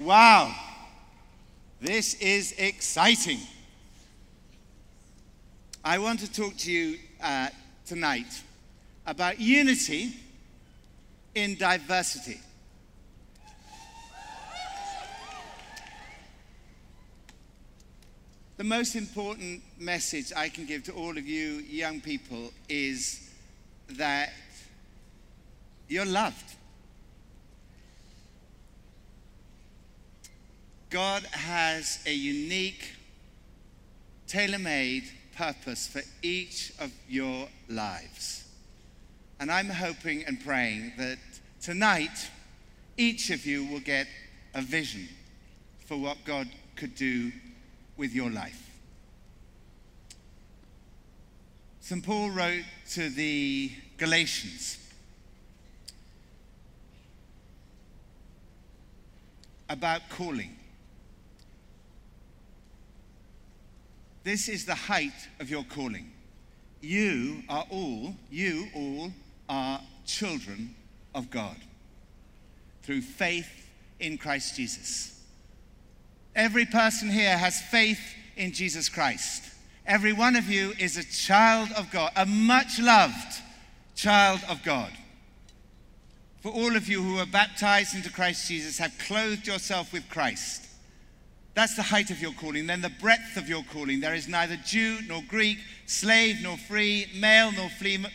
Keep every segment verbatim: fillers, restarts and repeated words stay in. Wow, this is exciting. I want to talk to you uh, tonight about unity in diversity. The most important message I can give to all of you young people is that you're loved. God has a unique, tailor-made purpose for each of your lives. And I'm hoping and praying that tonight, each of you will get a vision for what God could do with your life. Saint Paul wrote to the Galatians about calling. This is the height of your calling. You are all, you all are children of God through faith in Christ Jesus. Every person here has faith in Jesus Christ. Every one of you is a child of God, a much-loved child of God. For all of you who are baptized into Christ Jesus have clothed yourself with Christ. That's the height of your calling. Then the breadth of your calling. There is neither Jew nor Greek, slave nor free, male nor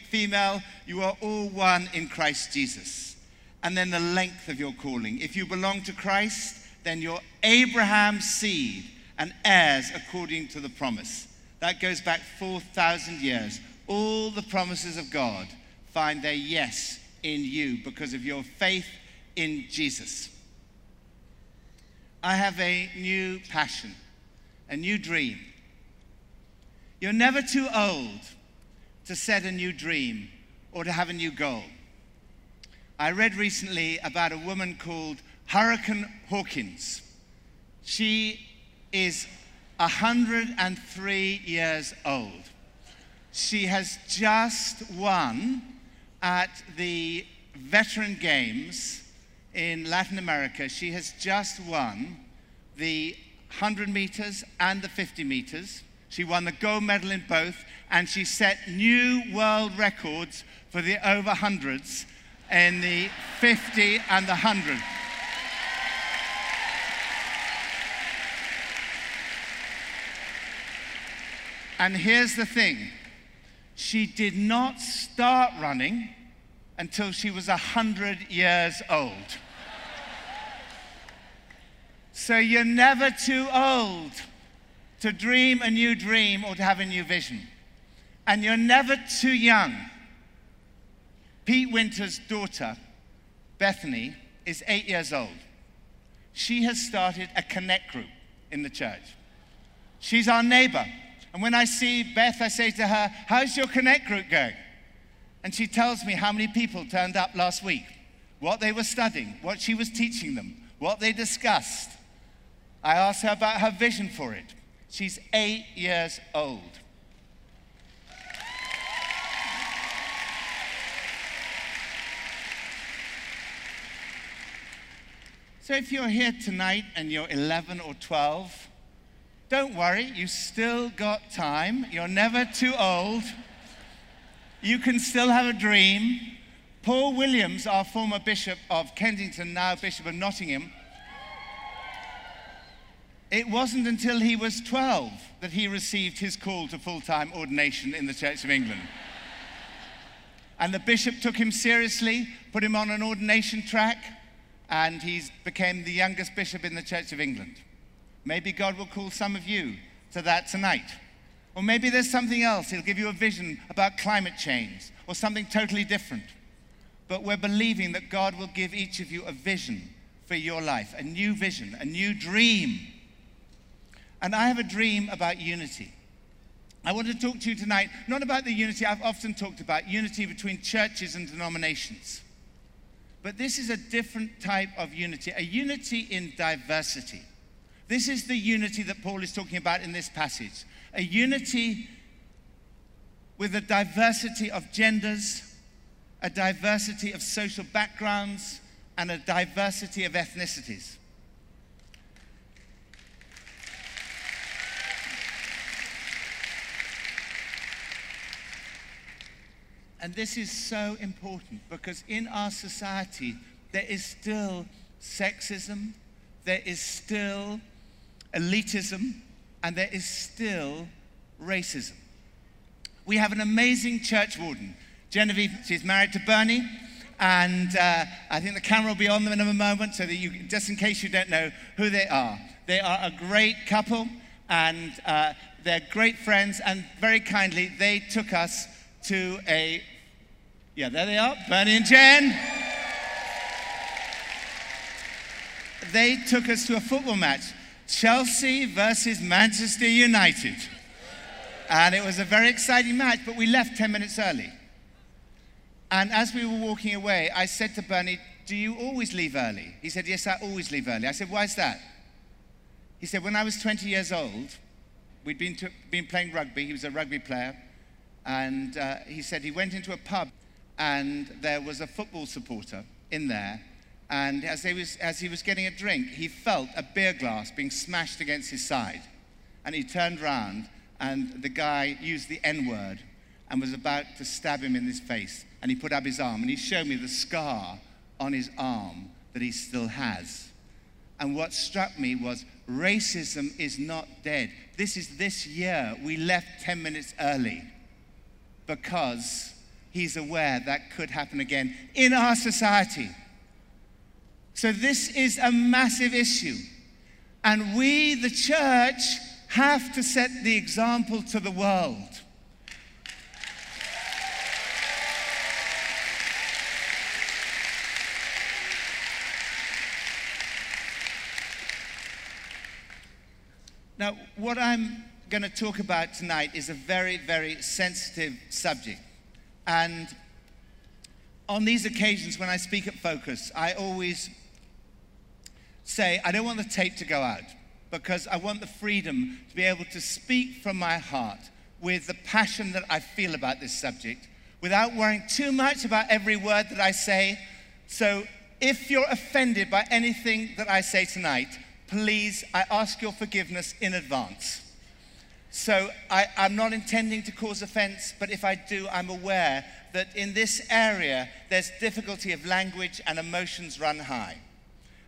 female. You are all one in Christ Jesus. And then the length of your calling. If you belong to Christ, then you're Abraham's seed and heirs according to the promise. That goes back four thousand years. All the promises of God find their yes in you because of your faith in Jesus. I have a new passion, a new dream. You're never too old to set a new dream or to have a new goal. I read recently about a woman called Hurricane Hawkins. She is one hundred and three years old. She has just won at the Veteran Games in Latin America. She has just won the one hundred meters and the fifty meters. She won the gold medal in both, and she set new world records for the over hundreds in the fifty and the one hundred. And here's the thing, she did not start running until she was one hundred years old. So you're never too old to dream a new dream or to have a new vision. And you're never too young. Pete Winter's daughter, Bethany, is eight years old. She has started a connect group in the church. She's our neighbor. And when I see Beth, I say to her, how's your Connect group going? And she tells me how many people turned up last week, what they were studying, what she was teaching them, what they discussed. I asked her about her vision for it. She's eight years old. So if you're here tonight and you're eleven or twelve, don't worry, you still got time. You're never too old. You can still have a dream. Paul Williams, our former Bishop of Kensington, now Bishop of Nottingham, it wasn't until he was twelve that he received his call to full-time ordination in the Church of England. And the bishop took him seriously, put him on an ordination track, and he became the youngest bishop in the Church of England. Maybe God will call some of you to that tonight. Or maybe there's something else. He'll give you a vision about climate change or something totally different. But we're believing that God will give each of you a vision for your life, a new vision, a new dream. And I have a dream about unity. I want to talk to you tonight, not about the unity I've often talked about, unity between churches and denominations. But this is a different type of unity, a unity in diversity. This is the unity that Paul is talking about in this passage. A unity with a diversity of genders, a diversity of social backgrounds, and a diversity of ethnicities. And this is so important because in our society, there is still sexism, there is still elitism, and there is still racism. We have an amazing church warden. Genevieve, she's married to Bernie, and uh, I think the camera will be on them in a moment, so that you, just in case you don't know who they are. They are a great couple, and uh, they're great friends, and very kindly, they took us to a, yeah, there they are, Bernie and Jen. They took us to a football match, Chelsea versus Manchester United. And it was a very exciting match, but we left ten minutes early. And as we were walking away, I said to Bernie, do you always leave early? He said, yes, I always leave early. I said, why is that? He said, when I was twenty years old, we'd been, to, been playing rugby, he was a rugby player, and uh, he said he went into a pub and there was a football supporter in there, and as he was, as he was getting a drink, he felt a beer glass being smashed against his side. And he turned round, and the guy used the N word and was about to stab him in his face. And he put up his arm, and he showed me the scar on his arm that he still has. And what struck me was racism is not dead. This is this year. We left ten minutes early because he's aware that could happen again in our society. So this is a massive issue. And we, the church, have to set the example to the world. Now, what I'm going to talk about tonight is a very, very sensitive subject. And on these occasions, when I speak at Focus, I always say, I don't want the tape to go out, because I want the freedom to be able to speak from my heart with the passion that I feel about this subject, without worrying too much about every word that I say. So if you're offended by anything that I say tonight, please, I ask your forgiveness in advance. So I, I'm not intending to cause offense, but if I do, I'm aware that in this area, there's difficulty of language and emotions run high.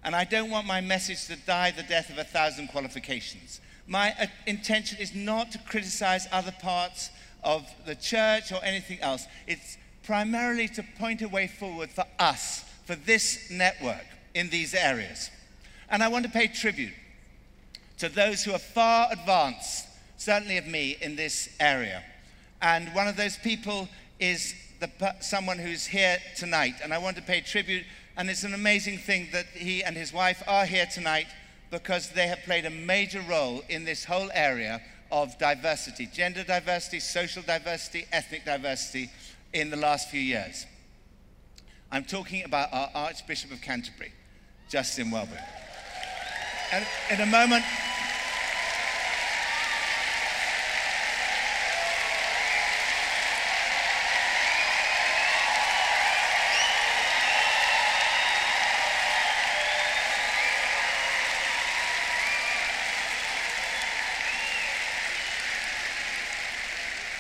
And I don't want my message to die the death of a thousand qualifications. My uh, intention is not to criticize other parts of the church or anything else. It's primarily to point a way forward for us, for this network in these areas. And I want to pay tribute to those who are far advanced, certainly of me, in this area. And one of those people is the, someone who's here tonight. And I want to pay tribute, and it's an amazing thing that he and his wife are here tonight because they have played a major role in this whole area of diversity, gender diversity, social diversity, ethnic diversity in the last few years. I'm talking about our Archbishop of Canterbury, Justin Welby. And in a moment,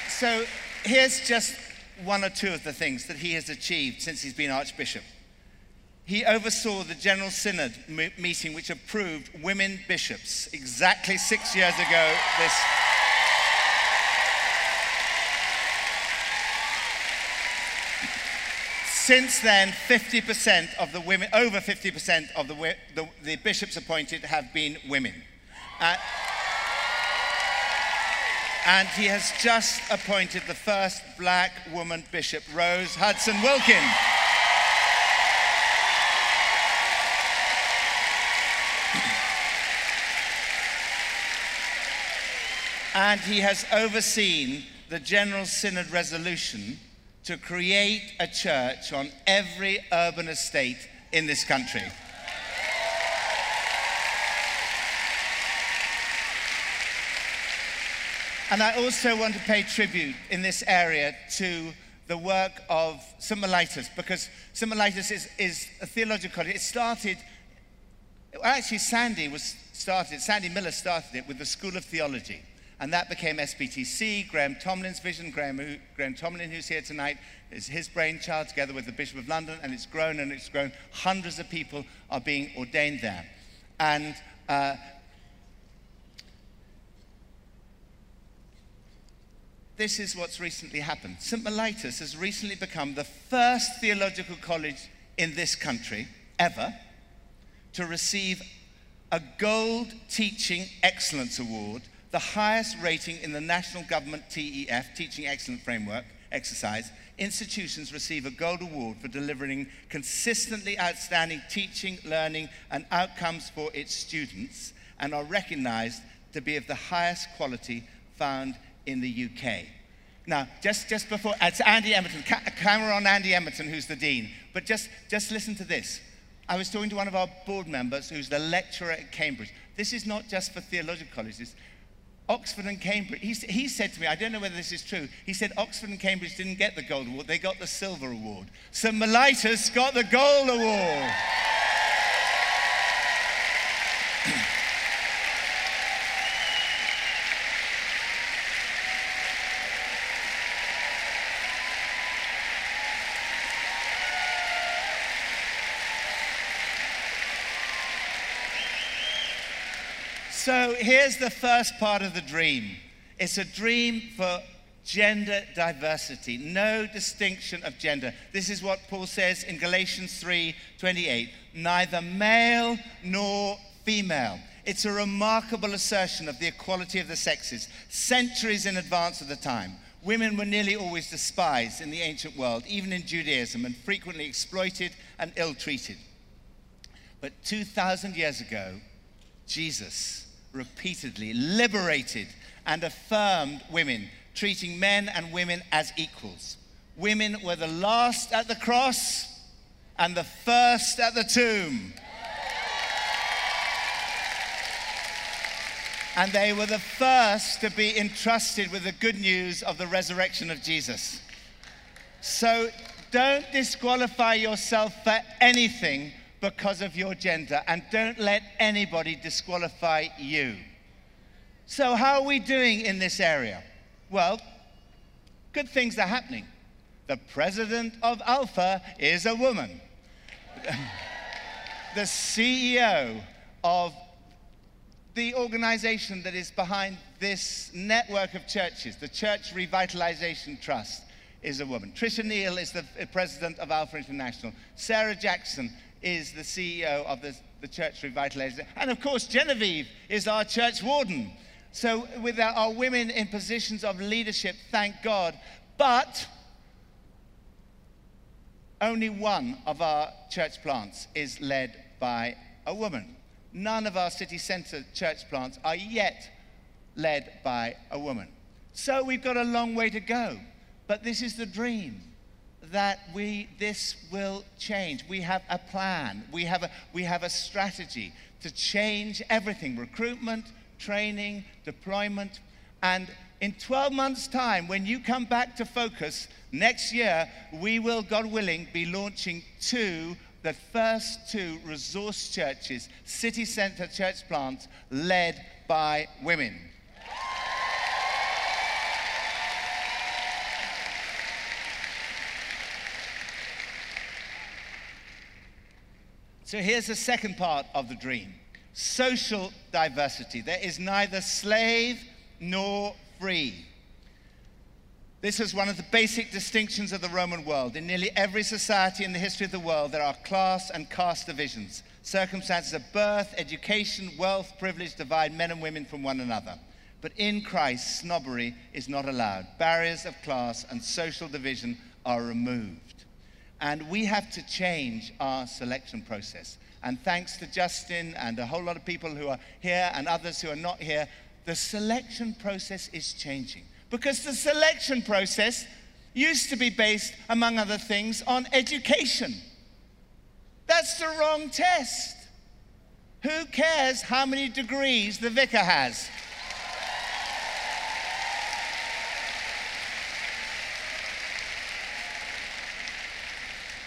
so here's just one or two of the things that he has achieved since he's been Archbishop. He oversaw the General Synod meeting which approved women bishops exactly six years ago this. Since then, fifty percent of the women, over fifty percent of the, the, the bishops appointed have been women. Uh, and he has just appointed the first black woman bishop, Rose Hudson-Wilkin. And he has overseen the General Synod resolution to create a church on every urban estate in this country. And I also want to pay tribute in this area to the work of Saint Mellitus, because Saint Mellitus is, is a theological college. It started, actually Sandy was started, Sandy Miller started it with the School of Theology. And that became S P T C, Graham Tomlin's vision. Graham, who, Graham Tomlin, who's here tonight, is his brainchild together with the Bishop of London, and it's grown and it's grown. Hundreds of people are being ordained there. And uh, this is what's recently happened. Saint Mellitus has recently become the first theological college in this country ever to receive a Gold Teaching Excellence Award, the highest rating in the national government T E F, Teaching Excellence Framework, exercise. Institutions receive a gold award for delivering consistently outstanding teaching, learning, and outcomes for its students, and are recognized to be of the highest quality found in the U K. Now, just, just before, it's Andy Emerton, ca camera on Andy Emerton, who's the dean, but just, just listen to this. I was talking to one of our board members who's the lecturer at Cambridge. This is not just for theological colleges. Oxford and Cambridge, he, he said to me, I don't know whether this is true, he said Oxford and Cambridge didn't get the gold award, they got the silver award. Saint Mellitus got the gold award. So here's the first part of the dream. It's a dream for gender diversity, no distinction of gender. This is what Paul says in Galatians three twenty-eight, neither male nor female. It's a remarkable assertion of the equality of the sexes, centuries in advance of the time. Women were nearly always despised in the ancient world, even in Judaism, and frequently exploited and ill-treated. But two thousand years ago, Jesus repeatedly liberated and affirmed women, treating men and women as equals. Women were the last at the cross and the first at the tomb. And they were the first to be entrusted with the good news of the resurrection of Jesus. So don't disqualify yourself for anything because of your gender, and don't let anybody disqualify you. So how are we doing in this area? Well, good things are happening. The president of Alpha is a woman. The C E O of the organization that is behind this network of churches, the Church Revitalization Trust, is a woman. Trisha Neal is the president of Alpha International. Sarah Jackson is the C E O of the, the Church Revitalization. And of course, Genevieve is our church warden. So with our, our women in positions of leadership, thank God. But only one of our church plants is led by a woman. None of our city center church plants are yet led by a woman. So we've got a long way to go, but this is the dream. That we, this will change. We have a plan, we have a, we have a strategy to change everything, recruitment, training, deployment, and in twelve months' time, when you come back to Focus, next year, we will, God willing, be launching two, the first two resource churches, city center church plants, led by women. So here's the second part of the dream, social diversity. There is neither slave nor free. This is one of the basic distinctions of the Roman world. In nearly every society in the history of the world, there are class and caste divisions. Circumstances of birth, education, wealth, privilege divide men and women from one another. But in Christ, snobbery is not allowed. Barriers of class and social division are removed. And we have to change our selection process. And thanks to Justin and a whole lot of people who are here and others who are not here, the selection process is changing. Because the selection process used to be based, among other things, on education. That's the wrong test. Who cares how many degrees the vicar has?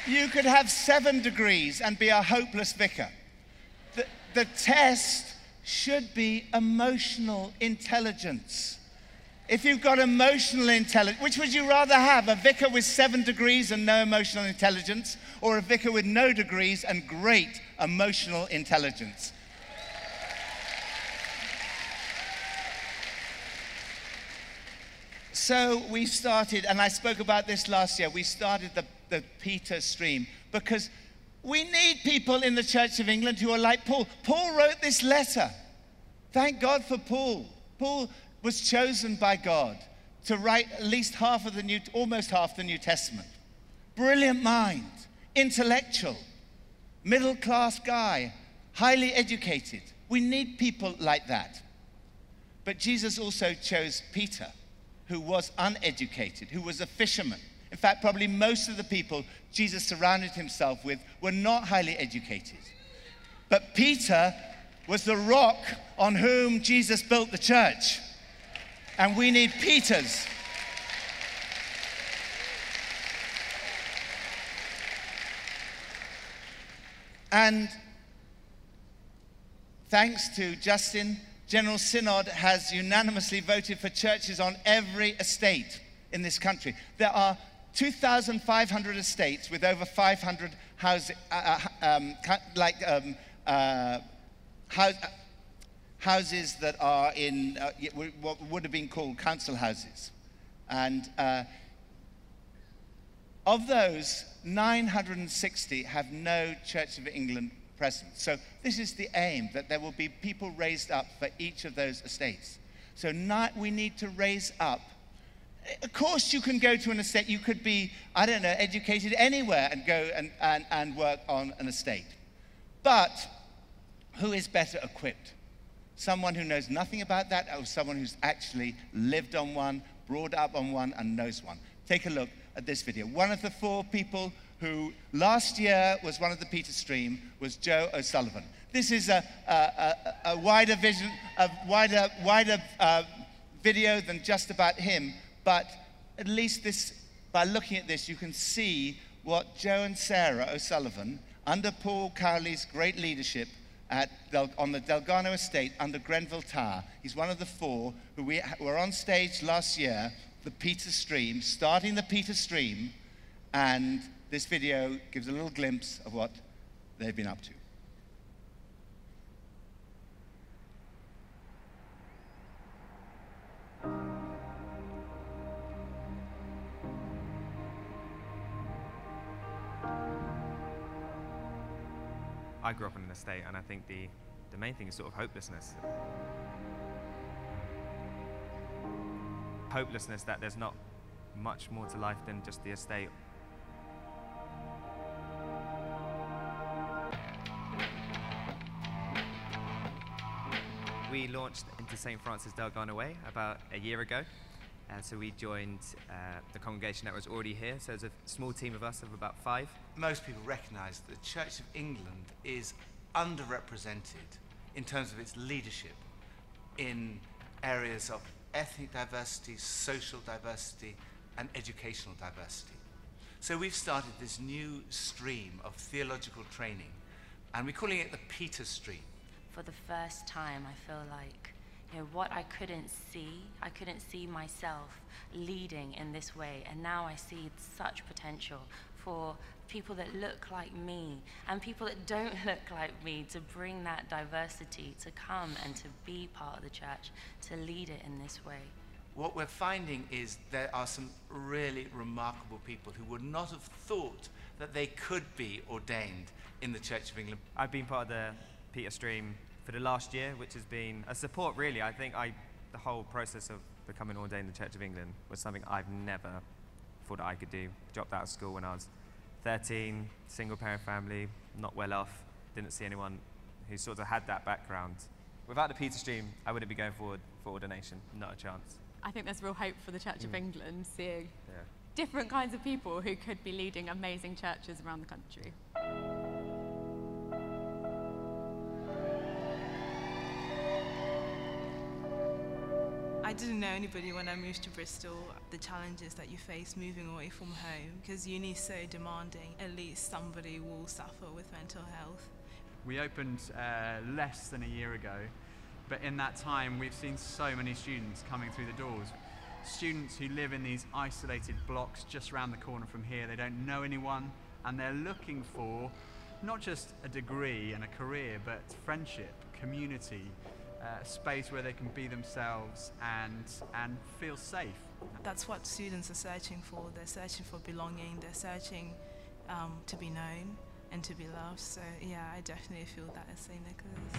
You could have seven degrees and be a hopeless vicar. The, the test should be emotional intelligence. If you've got emotional intelligence, which would you rather have, a vicar with seven degrees and no emotional intelligence, or a vicar with no degrees and great emotional intelligence? So we started, and I spoke about this last year, we started the, the Peter stream, because we need people in the Church of England who are like Paul. Paul wrote this letter. Thank God for Paul. Paul was chosen by God to write at least half of the New, almost half the New Testament. Brilliant mind, intellectual, middle-class guy, highly educated. We need people like that. But Jesus also chose Peter, who was uneducated, who was a fisherman. In fact, probably most of the people Jesus surrounded himself with were not highly educated. But Peter was the rock on whom Jesus built the church. And we need Peters. And thanks to Justin, General Synod has unanimously voted for churches on every estate in this country. There are two thousand five hundred estates with over five hundred housing, uh, um, like um, uh, house, uh, houses that are in uh, what would have been called council houses. And uh, of those, nine hundred sixty have no Church of England presence. So this is the aim, that there will be people raised up for each of those estates. So not, we need to raise up. Of course you can go to an estate, you could be, I don't know, educated anywhere and go and, and, and work on an estate. But who is better equipped? Someone who knows nothing about that, or someone who's actually lived on one, brought up on one, and knows one. Take a look at this video. One of the four people who last year was one of the Peter Stream was Joe O'Sullivan. This is a, a, a, a wider vision, a wider, wider uh, video than just about him, but at least this, by looking at this, you can see what Joe and Sarah O'Sullivan, under Paul Cowley's great leadership at Del, on the Delgado Estate under Grenville Tower. He's one of the four who we were on stage last year, the Peter Stream, starting the Peter Stream, and this video gives a little glimpse of what they've been up to. I grew up in an estate, and I think the, the main thing is sort of hopelessness. Hopelessness that there's not much more to life than just the estate. We launched into Saint Francis del Garno Way about a year ago. Uh, so we joined uh, the congregation that was already here, so there's a small team of us of about five. Most people recognise that the Church of England is underrepresented in terms of its leadership in areas of ethnic diversity, social diversity, and educational diversity. So we've started this new stream of theological training, and we're calling it the Peter Stream. For the first time, I feel like You know, what I couldn't see, I couldn't see myself leading in this way, and now I see such potential for people that look like me and people that don't look like me to bring that diversity, to come and to be part of the church, to lead it in this way. What we're finding is there are some really remarkable people who would not have thought that they could be ordained in the Church of England. I've been part of the Peter Stream for the last year, which has been a support, really. I think I, the whole process of becoming ordained in the Church of England was something I've never thought I could do. Dropped out of school when I was thirteen, single-parent family, not well off, didn't see anyone who sort of had that background. Without the Peter Stream, I wouldn't be going forward for ordination, not a chance. I think there's real hope for the Church mm. of England, seeing yeah. different kinds of people who could be leading amazing churches around the country. I didn't know anybody when I moved to Bristol. The challenges that you face moving away from home, because uni's so demanding, at least somebody will suffer with mental health. We opened uh, less than a year ago, but in that time we've seen so many students coming through the doors. students who live in these isolated blocks just around the corner from here. They don't know anyone, and they're looking for not just a degree and a career, but friendship, community, uh, a space where they can be themselves and, and feel safe. That's what students are searching for. They're searching for belonging, they're searching um, to be known and to be loved. So yeah, I definitely feel that at Saint Nicholas.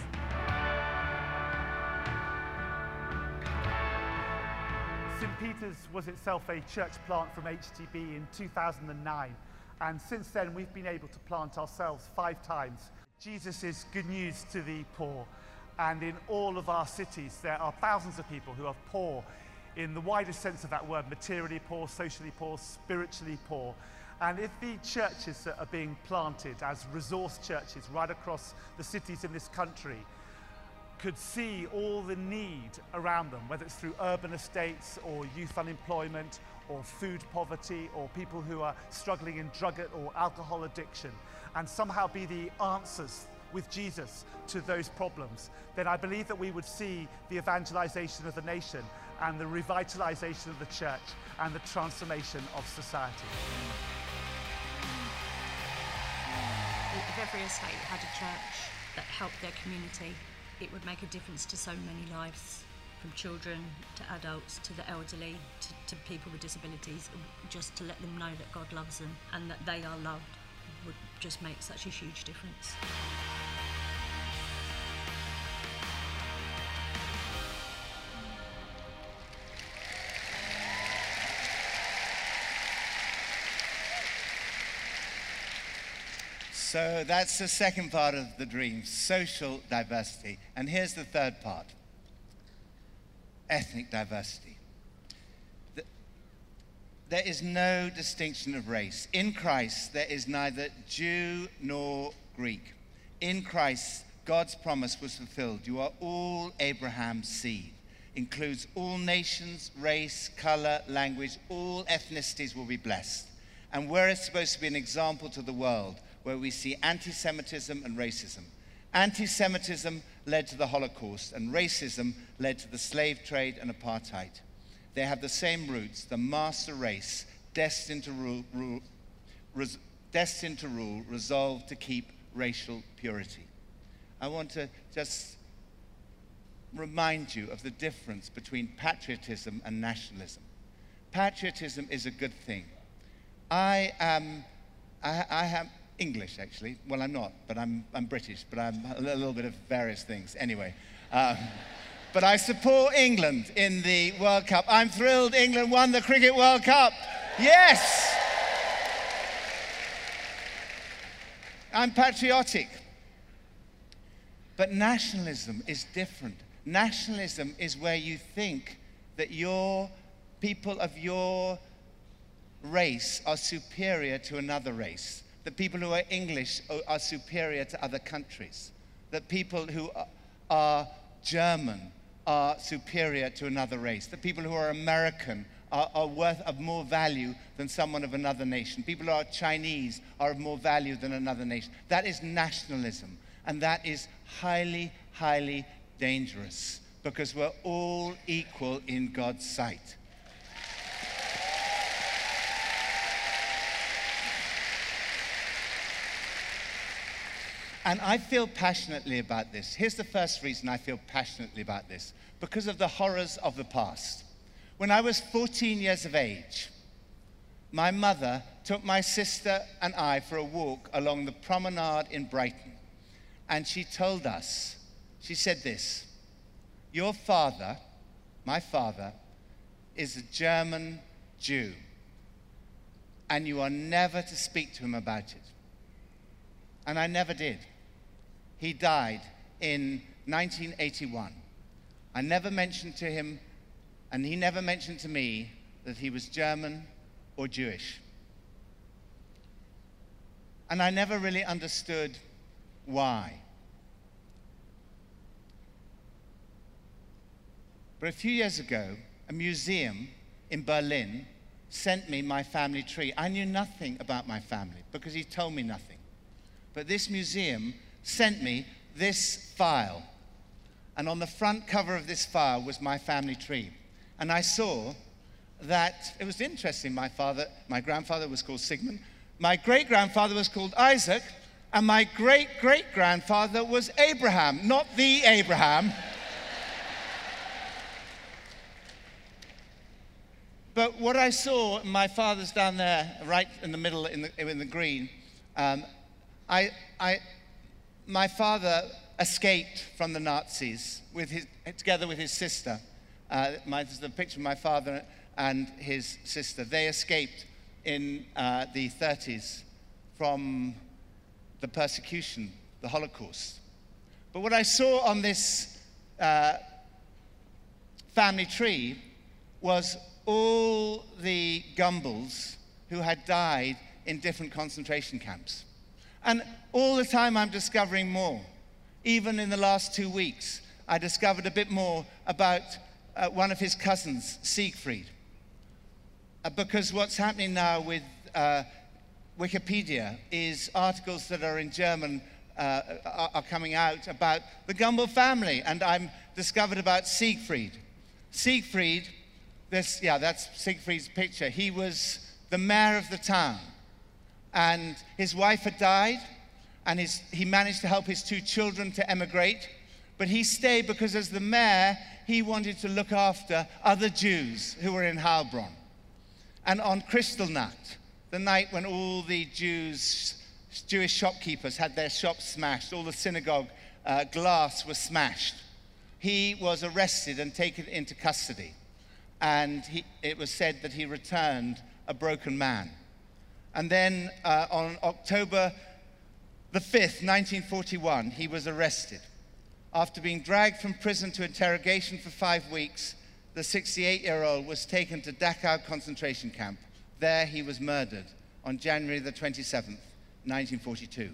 Saint Peter's was itself a church plant from H T B in two thousand nine. And since then, we've been able to plant ourselves five times. Jesus is good news to the poor. And in all of our cities, there are thousands of people who are poor in the widest sense of that word, materially poor, socially poor, spiritually poor. And if the churches that are being planted as resource churches right across the cities in this country could see all the need around them, whether it's through urban estates or youth unemployment or food poverty or people who are struggling in drug or alcohol addiction, and somehow be the answers with Jesus to those problems, then I believe that we would see the evangelization of the nation and the revitalization of the church and the transformation of society. If every estate had a church that helped their community, it would make a difference to so many lives, from children to adults to the elderly to, to people with disabilities. Just to let them know that God loves them and that they are loved would just make such a huge difference. So that's the second part of the dream, social diversity. And here's the third part, ethnic diversity. The, there is no distinction of race. In Christ, there is neither Jew nor Greek. In Christ, God's promise was fulfilled. You are all Abraham's seed. Includes all nations, race, color, language, all ethnicities will be blessed. And we're supposed to be an example to the world, where we see anti-Semitism and racism. Anti-Semitism led to the Holocaust, and racism led to the slave trade and apartheid. They have the same roots, the master race, destined to rule, rule, res, destined to rule resolved to keep racial purity. I want to just remind you of the difference between patriotism and nationalism. Patriotism is a good thing. I am, I, I have, English, actually. Well, I'm not, but I'm, I'm British, but I'm a little bit of various things. Anyway, um, but I support England in the World Cup. I'm thrilled England won the Cricket World Cup. Yes! I'm patriotic. But nationalism is different. Nationalism is where you think that your people of your race are superior to another race. That people who are English are superior to other countries. That people who are German are superior to another race. That people who are American are, are worth of more value than someone of another nation. People who are Chinese are of more value than another nation. That is nationalism. And that is highly, highly dangerous, because we're all equal in God's sight. And I feel passionately about this. Here's the first reason I feel passionately about this, because of the horrors of the past. When I was fourteen years of age, my mother took my sister and I for a walk along the promenade in Brighton. And she told us, she said this, your father, my father, is a German Jew, and you are never to speak to him about it. And I never did. He died in nineteen eighty-one. I never mentioned to him, and he never mentioned to me, that he was German or Jewish. And I never really understood why. But a few years ago, a museum in Berlin sent me my family tree. I knew nothing about my family because he told me nothing. But this museum sent me this file. And on the front cover of this file was my family tree. And I saw that it was interesting. My father, my grandfather was called Sigmund. My great-grandfather was called Isaac, and my great-great-grandfather was Abraham, not the Abraham. But what I saw, my father's down there, right in the middle, in the, in the green. Um, I, I, my father escaped from the Nazis with his, together with his sister. Uh, my, this is the picture of my father and his sister. They escaped in uh, the thirties from the persecution, the Holocaust. But what I saw on this uh, family tree was all the Gumbels who had died in different concentration camps. And all the time I'm discovering more. Even in the last two weeks, I discovered a bit more about uh, one of his cousins, Siegfried. Uh, because what's happening now with uh, Wikipedia is articles that are in German uh, are, are coming out about the Gumbel family, and I'm discovered about Siegfried. Siegfried, this, yeah, that's Siegfried's picture. He was the mayor of the town, and his wife had died, and his, he managed to help his two children to emigrate, but he stayed because as the mayor, he wanted to look after other Jews who were in Heilbronn. And on Kristallnacht, the night when all the Jews, Jewish shopkeepers had their shops smashed, all the synagogue uh, glass was smashed, he was arrested and taken into custody. And he, it was said that he returned a broken man. And then uh, on October the fifth, nineteen forty-one, he was arrested. After being dragged from prison to interrogation for five weeks, the sixty-eight-year-old was taken to Dachau concentration camp. There he was murdered on January the twenty-seventh, nineteen forty-two.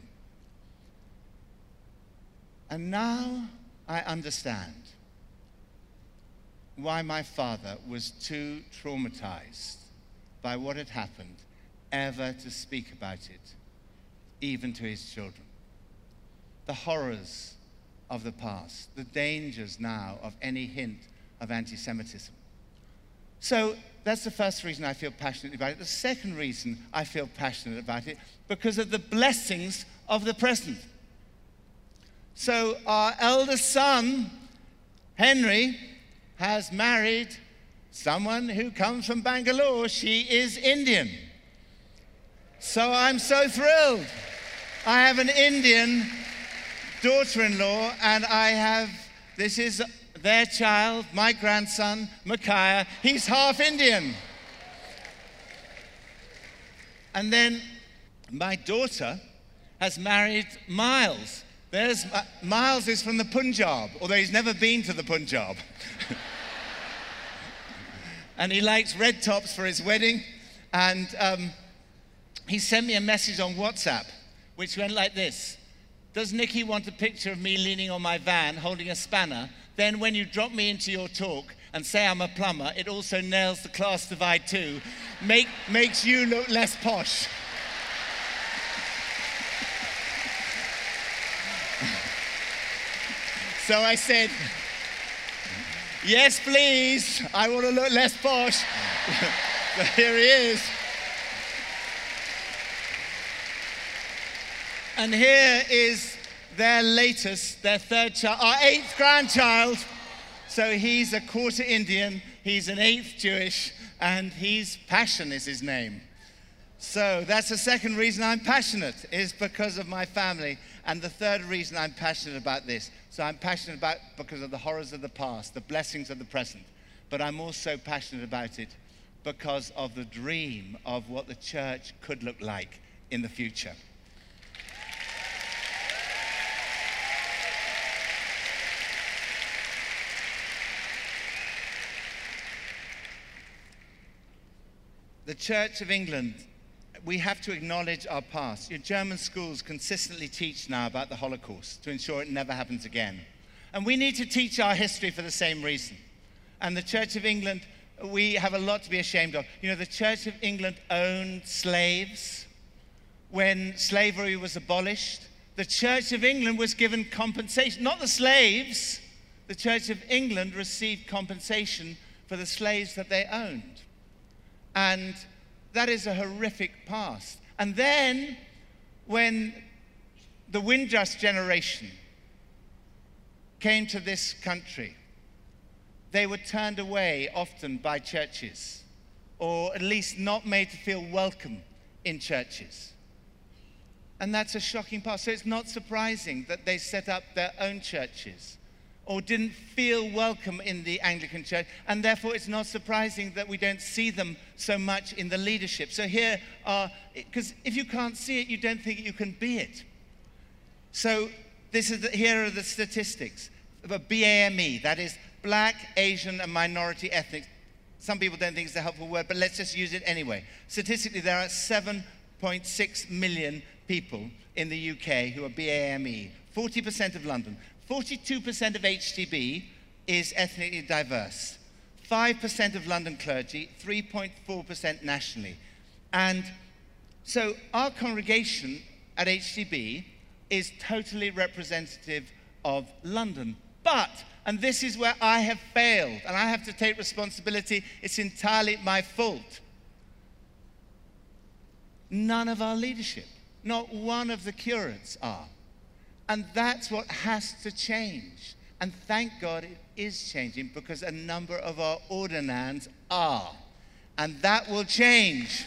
And now I understand why my father was too traumatized by what had happened ever to speak about it, even to his children. The horrors of the past, the dangers now of any hint of anti-Semitism. So that's the first reason I feel passionate about it. The second reason I feel passionate about it, because of the blessings of the present. So our eldest son, Henry, has married someone who comes from Bangalore. She is Indian. So I'm so thrilled. I have an Indian daughter-in-law, and I have, this is their child, my grandson, Makaya. He's half Indian. And then my daughter has married Miles. There's, uh, Miles is from the Punjab, although he's never been to the Punjab. And he likes red tops for his wedding. And um, he sent me a message on WhatsApp, which went like this. Does Nikki want a picture of me leaning on my van holding a spanner? Then when you drop me into your talk and say I'm a plumber, it also nails the class divide too. Make, makes you look less posh. So I said, yes, please, I want to look less posh. But here he is. And here is their latest, their third child, our eighth grandchild. So he's a quarter Indian, he's an eighth Jewish, and he's Passion is his name. So that's the second reason I'm passionate, is because of my family. And the third reason I'm passionate about this. So I'm passionate about because of the horrors of the past, the blessings of the present. But I'm also passionate about it because of the dream of what the church could look like in the future. The Church of England, we have to acknowledge our past. Your German schools consistently teach now about the Holocaust to ensure it never happens again. And we need to teach our history for the same reason. And the Church of England, we have a lot to be ashamed of. You know, the Church of England owned slaves. When slavery was abolished, the Church of England was given compensation. Not the slaves. The Church of England received compensation for the slaves that they owned. And that is a horrific past. And then when the Windrush generation came to this country, they were turned away often by churches, or at least not made to feel welcome in churches. And that's a shocking past. So it's not surprising that they set up their own churches or didn't feel welcome in the Anglican Church, and therefore it's not surprising that we don't see them so much in the leadership. So here are, because if you can't see it, you don't think you can be it. So this is the, here are the statistics. B A M E, that is Black, Asian, and minority ethnic. Some people don't think it's a helpful word, but let's just use it anyway. Statistically, there are seven point six million people in the U K who are B A M E, forty percent of London. forty-two percent of H T B is ethnically diverse, five percent of London clergy, three point four percent nationally. And so our congregation at H T B is totally representative of London. But, and this is where I have failed, and I have to take responsibility, it's entirely my fault. None of our leadership, not one of the curates are. And that's what has to change. And thank God it is changing, because a number of our ordinands are. And that will change.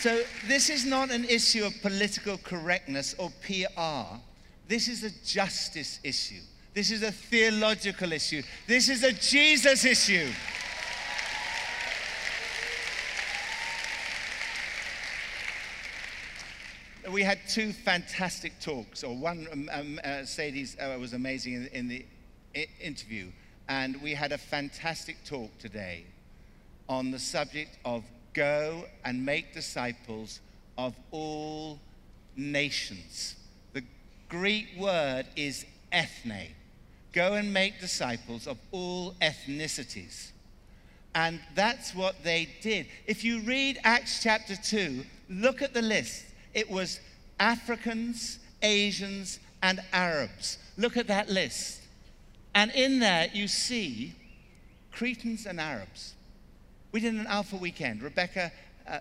So this is not an issue of political correctness or P R. This is a justice issue. This is a theological issue. This is a Jesus issue. We had two fantastic talks, or one, um, uh, Sadie's uh, was amazing in, in the I interview, and we had a fantastic talk today on the subject of go and make disciples of all nations. The Greek word is ethne. Go and make disciples of all ethnicities. And that's what they did. If you read Acts chapter two, look at the list. It was Africans, Asians, and Arabs. Look at that list. And in there, you see Cretans and Arabs. We did an Alpha weekend. Rebecca uh,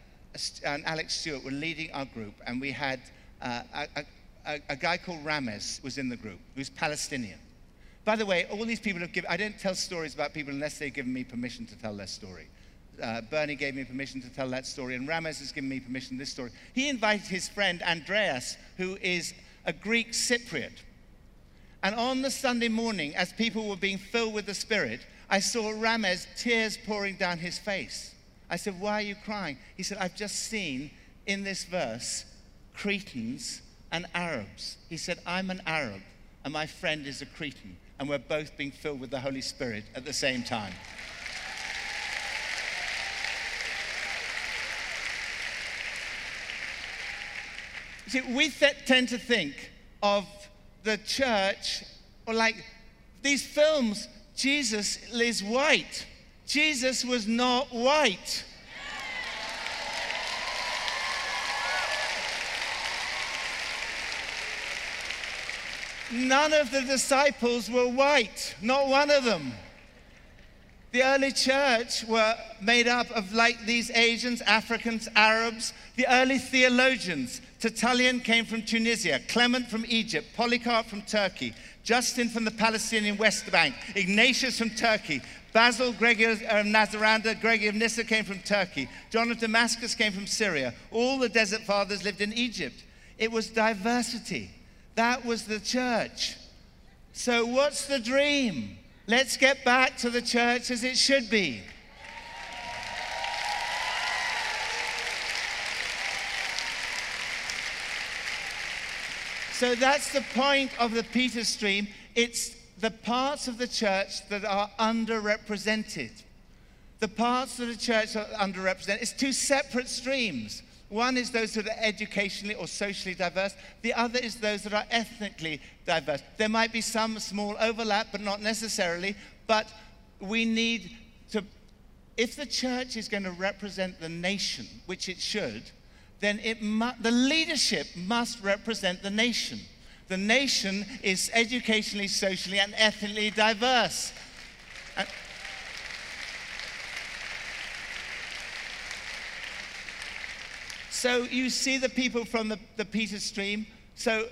and Alex Stewart were leading our group, and we had uh, a, a, a guy called Ramez was in the group, who's Palestinian. By the way, all these people have given, I don't tell stories about people unless they've given me permission to tell their story. Uh, Bernie gave me permission to tell that story, and Ramez has given me permission this story. He invited his friend Andreas, who is a Greek Cypriot. And on the Sunday morning, as people were being filled with the Spirit, I saw Ramez, tears pouring down his face. I said, "Why are you crying?" He said, "I've just seen in this verse Cretans and Arabs." He said, "I'm an Arab, and my friend is a Cretan, and we're both being filled with the Holy Spirit at the same time." See, we tend to think of the church, or like these films, Jesus is white. Jesus was not white. None of the disciples were white, not one of them. The early church were made up of like these Asians, Africans, Arabs, the early theologians. Tertullian came from Tunisia, Clement from Egypt, Polycarp from Turkey, Justin from the Palestinian West Bank, Ignatius from Turkey, Basil, Gregory of Nazaranda, Gregory of Nyssa came from Turkey, John of Damascus came from Syria. All the desert fathers lived in Egypt. It was diversity. That was the church. So what's the dream? Let's get back to the church as it should be. So that's the point of the Peter Stream. It's the parts of the church that are underrepresented. The parts of the church that are underrepresented. It's two separate streams. One is those that are educationally or socially diverse. The other is those that are ethnically diverse. There might be some small overlap, but not necessarily. But we need to, if the church is going to represent the nation, which it should, then it mu the leadership must represent the nation. The nation is educationally, socially, and ethnically diverse. And so you see the people from the, the Peter stream. So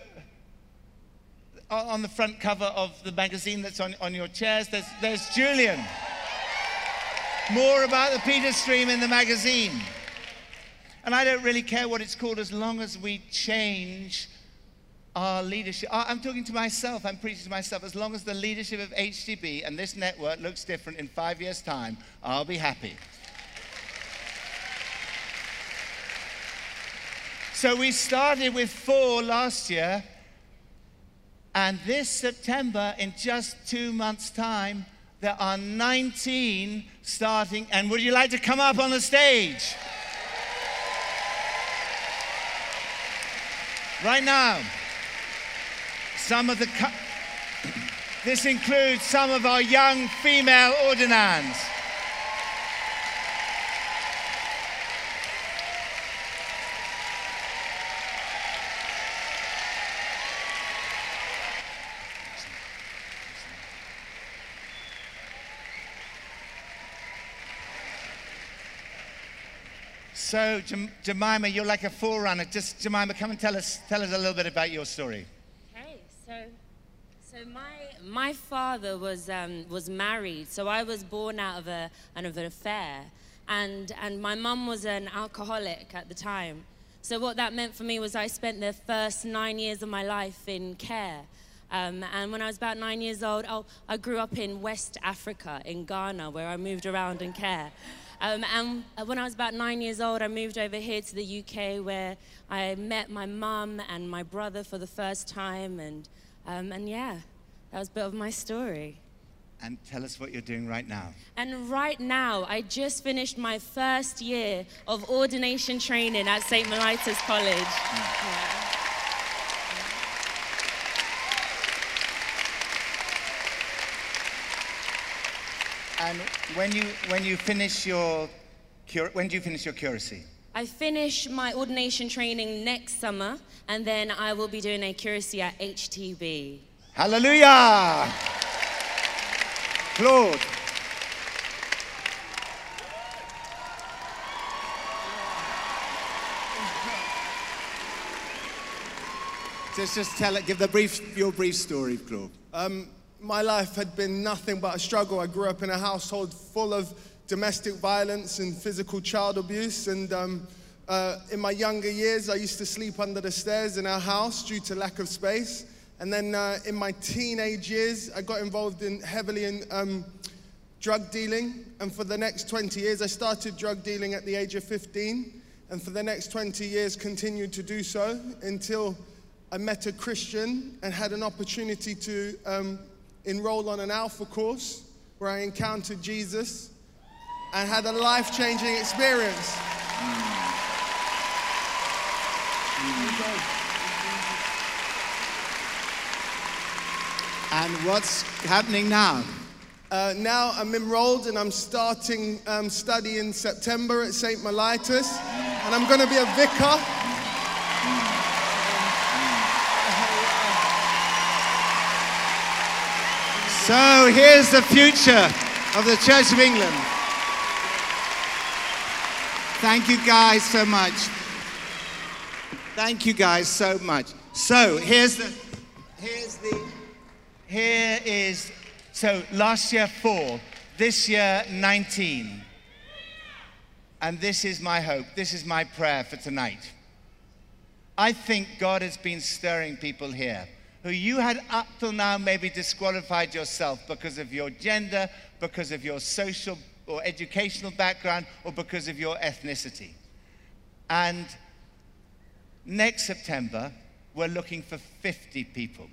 on the front cover of the magazine that's on, on your chairs, there's, there's Julian. More about the Peter stream in the magazine. And I don't really care what it's called as long as we change our leadership. I'm talking to myself, I'm preaching to myself. As long as the leadership of H T B and this network looks different in five years' time, I'll be happy. So we started with four last year, and this September, in just two months' time, there are nineteen starting, and would you like to come up on the stage? Right now. Some of the, this includes some of our young female ordinands. So, Jem Jemima, you're like a forerunner. Just, Jemima, come and tell us, tell us a little bit about your story. Okay, so, so my my father was um, was married. So I was born out of a out of an affair, and and my mum was an alcoholic at the time. So what that meant for me was I spent the first nine years of my life in care. Um, and when I was about nine years old, oh, I grew up in West Africa, in Ghana, where I moved around in care. Um, and when I was about nine years old, I moved over here to the U K, where I met my mum and my brother for the first time. And, um, and yeah, that was a bit of my story. And tell us what you're doing right now. And right now, I just finished my first year of ordination training at Saint Mellitus College. Mm. Yeah. And when you when you finish your when do you finish your curacy? I finish my ordination training next summer, and then I will be doing a curacy at H T B. Hallelujah, Claude. Just just tell it. Give the brief your brief story, Claude. Um, My life had been nothing but a struggle. I grew up in a household full of domestic violence and physical child abuse. And um, uh, in my younger years, I used to sleep under the stairs in our house due to lack of space. And then uh, in my teenage years, I got involved in heavily in um, drug dealing. And for the next twenty years, I started drug dealing at the age of fifteen. And for the next twenty years, continued to do so until I met a Christian and had an opportunity to um, enrolled on an Alpha course where I encountered Jesus and had a life-changing experience. Mm. Mm. And what's happening now? Uh, now I'm enrolled and I'm starting um, study in September at Saint Mellitus, and I'm going to be a vicar. So here's the future of the Church of England. Thank you guys so much. Thank you guys so much. So here's the, here's the, here is, so last year four, this year nineteen. And this is my hope, this is my prayer for tonight. I think God has been stirring people here who you had up till now maybe disqualified yourself because of your gender, because of your social or educational background, or because of your ethnicity. And next September, we're looking for fifty people.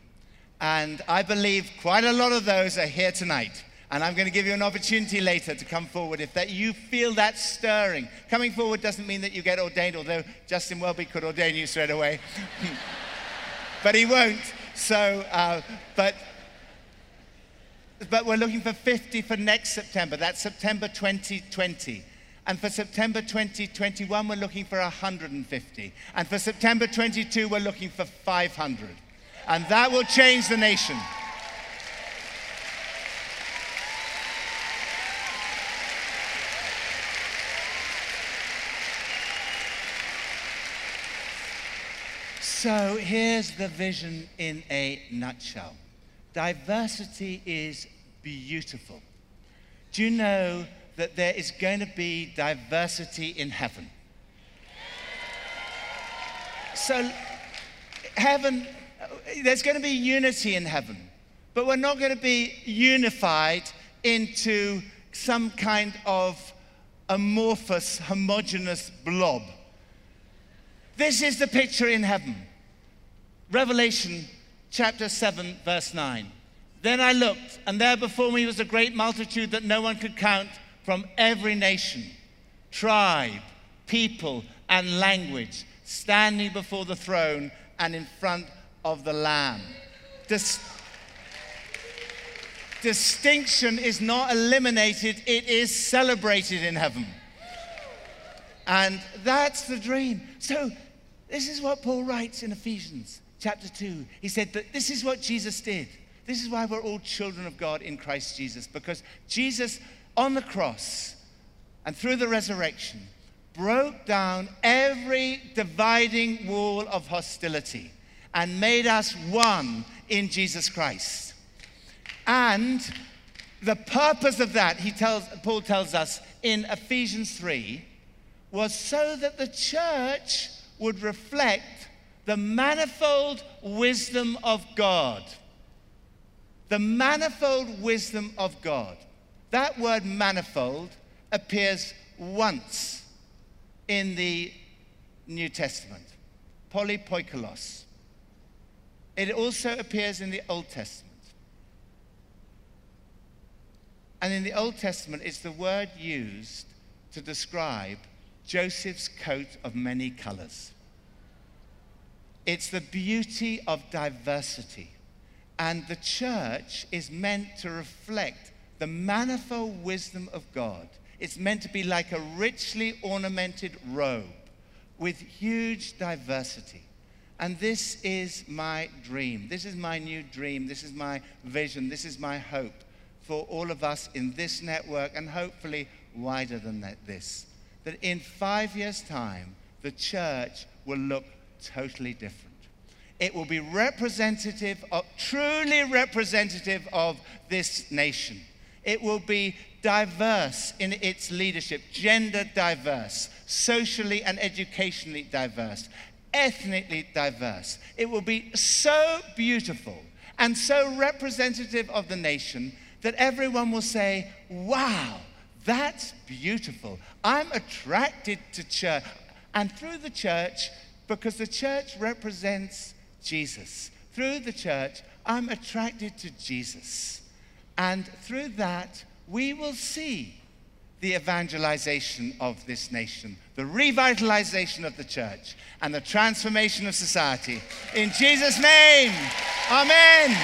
And I believe quite a lot of those are here tonight. And I'm going to give you an opportunity later to come forward if that you feel that stirring. Coming forward doesn't mean that you get ordained, although Justin Welby could ordain you straight away. But he won't. So, uh, but, but we're looking for fifty for next September. That's September twenty twenty. And for September twenty twenty-one, we're looking for one hundred fifty. And for September twenty-two, we're looking for five hundred. and that will change the nation. So here's the vision in a nutshell. Diversity is beautiful. Do you know that there is going to be diversity in heaven? So heaven, there's going to be unity in heaven, but we're not going to be unified into some kind of amorphous, homogeneous blob. This is the picture in heaven. Revelation chapter seven, verse nine. Then I looked, and there before me was a great multitude that no one could count, from every nation, tribe, people, and language, standing before the throne and in front of the Lamb. Dis- Distinction is not eliminated, it is celebrated in heaven. And that's the dream. So this is what Paul writes in Ephesians chapter two. He said that this is what Jesus did. This is why we're all children of God in Christ Jesus, because Jesus on the cross and through the resurrection broke down every dividing wall of hostility and made us one in Jesus Christ. And the purpose of that, he tells, Paul tells us in Ephesians three, was so that the church would reflect the manifold wisdom of God. The manifold wisdom of God. That word manifold appears once in the New Testament, polypoikilos. It also appears in the Old Testament. And in the Old Testament, it's the word used to describe Joseph's coat of many colors. It's the beauty of diversity. And the church is meant to reflect the manifold wisdom of God. It's meant to be like a richly ornamented robe with huge diversity. And this is my dream. This is my new dream. This is my vision. This is my hope for all of us in this network, and hopefully wider than that, this. That in five years' time, the church will look totally different. It will be representative of, truly representative of this nation. It will be diverse in its leadership, gender diverse, socially and educationally diverse, ethnically diverse. It will be so beautiful and so representative of the nation that everyone will say, wow, that's beautiful. I'm attracted to church, and through the church, because the church represents Jesus. Through the church, I'm attracted to Jesus. And through that, we will see the evangelization of this nation, the revitalization of the church, and the transformation of society. In Jesus' name, amen.